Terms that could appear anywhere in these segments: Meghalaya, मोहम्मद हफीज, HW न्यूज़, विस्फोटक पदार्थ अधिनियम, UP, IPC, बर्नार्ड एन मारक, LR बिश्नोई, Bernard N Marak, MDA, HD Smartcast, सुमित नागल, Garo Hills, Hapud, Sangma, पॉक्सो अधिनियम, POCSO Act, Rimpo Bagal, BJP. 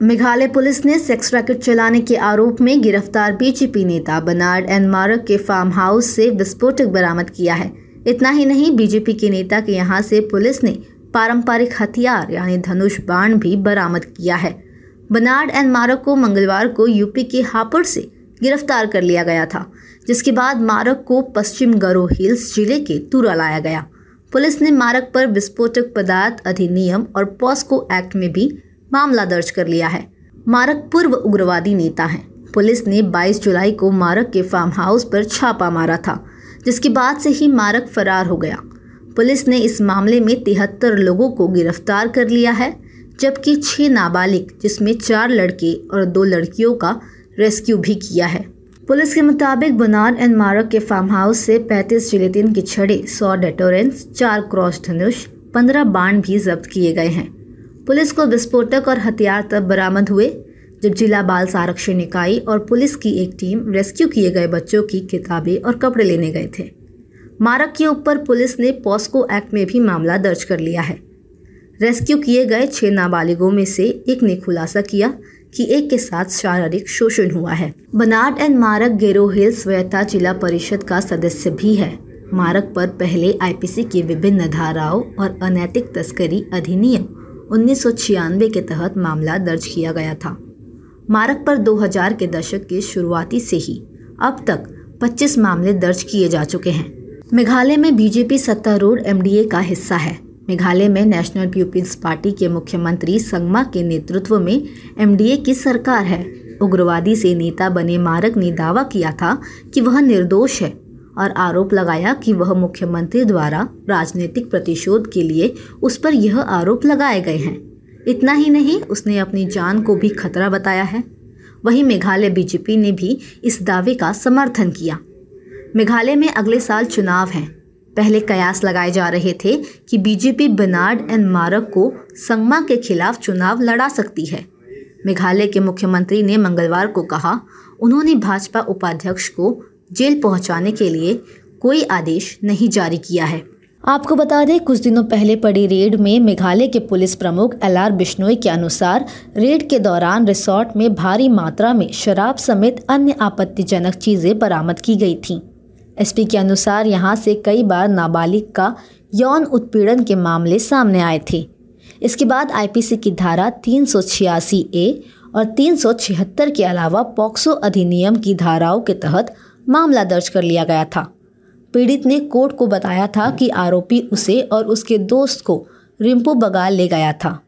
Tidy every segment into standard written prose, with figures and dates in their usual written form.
Meghalaya police ने sex racket चलाने के आरोप में गिरफ्तार बीजेपी नेता बर्नार्ड एन मारक के फार्म हाउस से विस्फोटक बरामद किया है। इतना ही नहीं, बीजेपी के नेता के यहां से पुलिस ने पारंपरिक हथियार यानी धनुष बाण भी बरामद किया है। बर्नार्ड एन मारक को मंगलवार को यूपी के हापुड़ से गिरफ्तार कर लिया गया था, जिसके बाद मारक को पश्चिम गारो हिल्स जिले के तुरा लाया गया। पुलिस ने मारक पर विस्फोटक पदार्थ अधिनियम और पॉक्सो एक्ट में भी मामला दर्ज कर लिया है। मारक पूर्व उग्रवादी नेता हैं। पुलिस ने 22 जुलाई को मारक के फार्म हाउस पर छापा मारा था, जिसके बाद से ही मारक फरार हो गया। पुलिस ने इस मामले में 73 लोगों को गिरफ्तार कर लिया है, जबकि 6 नाबालिग जिसमें 4 लड़के और 2 लड़कियों का रेस्क्यू भी किया है। पुलिस के मुताबिक बर्नार्ड एन मारक के फार्म हाउस से 35 जिलेटिन की छड़ें, 100 डेटोरेंस, 4 क्रॉस धनुष, 15 बाण भी जब्त किए गए हैं। पुलिस को विस्फोटक और हथियार तब बरामद हुए जब जिला बाल संरक्षण इकाई और पुलिस की एक टीम रेस्क्यू किए गए बच्चों की किताबें और कपड़े लेने गए थे। मारक के ऊपर पुलिस ने पॉक्सो एक्ट में भी मामला दर्ज कर लिया है। रेस्क्यू किए गए 6 नाबालिगों में से एक ने खुलासा किया कि एक के साथ शारीरिक शोषण हुआ है। बर्नार्ड एन मारक गेरो हिल्स व्यथा जिला परिषद का सदस्य भी है। मारक पर पहले IPC की विभिन्न धाराओं और अनैतिक तस्करी अधिनियम 1996 के तहत मामला दर्ज किया गया था। मारक पर 2000 के दशक के शुरुआती से ही अब तक 25 मामले दर्ज किए जा चुके हैं। मेघालय में बीजेपी सत्तारूढ़ MDA का हिस्सा है। मेघालय में नेशनल पीपल्स पार्टी के मुख्यमंत्री संगमा के नेतृत्व में MDA की सरकार है। उग्रवादी से नेता बने मारक ने दावा किया था कि वह निर्दोष है और आरोप लगाया कि वह मुख्यमंत्री द्वारा राजनीतिक प्रतिशोध के लिए उस पर यह आरोप लगाए गए हैं। इतना ही नहीं, उसने अपनी जान को भी खतरा बताया है। वहीं मेघालय बीजेपी ने भी इस दावे का समर्थन किया। मेघालय में अगले साल चुनाव हैं। पहले कयास लगाए जा रहे थे कि बीजेपी बर्नार्ड एन मारक को संगमा के खिलाफ चुनाव लड़ा सकती है। मेघालय के मुख्यमंत्री ने मंगलवार को कहा उन्होंने भाजपा उपाध्यक्ष को जेल पहुंचाने के लिए कोई आदेश नहीं जारी किया है। आपको बता दें, कुछ दिनों पहले पड़ी रेड में मेघालय के पुलिस प्रमुख LR बिश्नोई के अनुसार रेड के दौरान रिसॉर्ट में भारी मात्रा में शराब समेत अन्य आपत्तिजनक चीज़ें बरामद की गई थीं। SP के अनुसार यहां से कई बार नाबालिग का यौन उत्पीड़न के मामले सामने आए थे। इसके बाद IPC की धारा 386A और 376 के अलावा पॉक्सो अधिनियम की धाराओं के तहत मामला दर्ज कर लिया गया था। पीड़ित ने कोर्ट को बताया था कि आरोपी उसे और उसके दोस्त को रिम्पो बगाल ले गया था,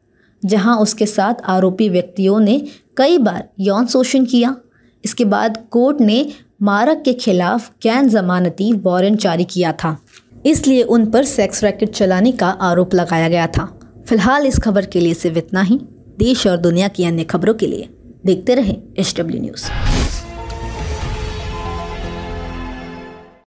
जहां उसके साथ आरोपी व्यक्तियों ने कई बार यौन शोषण किया। इसके बाद कोर्ट ने मारक के खिलाफ गैर जमानती वारंट जारी किया था, इसलिए उन पर सेक्स रैकेट चलाने का आरोप लगाया गया था। फिलहाल इस खबर के लिए सिर्फ इतना ही। देश और दुनिया की अन्य खबरों के लिए देखते रहें HW न्यूज़।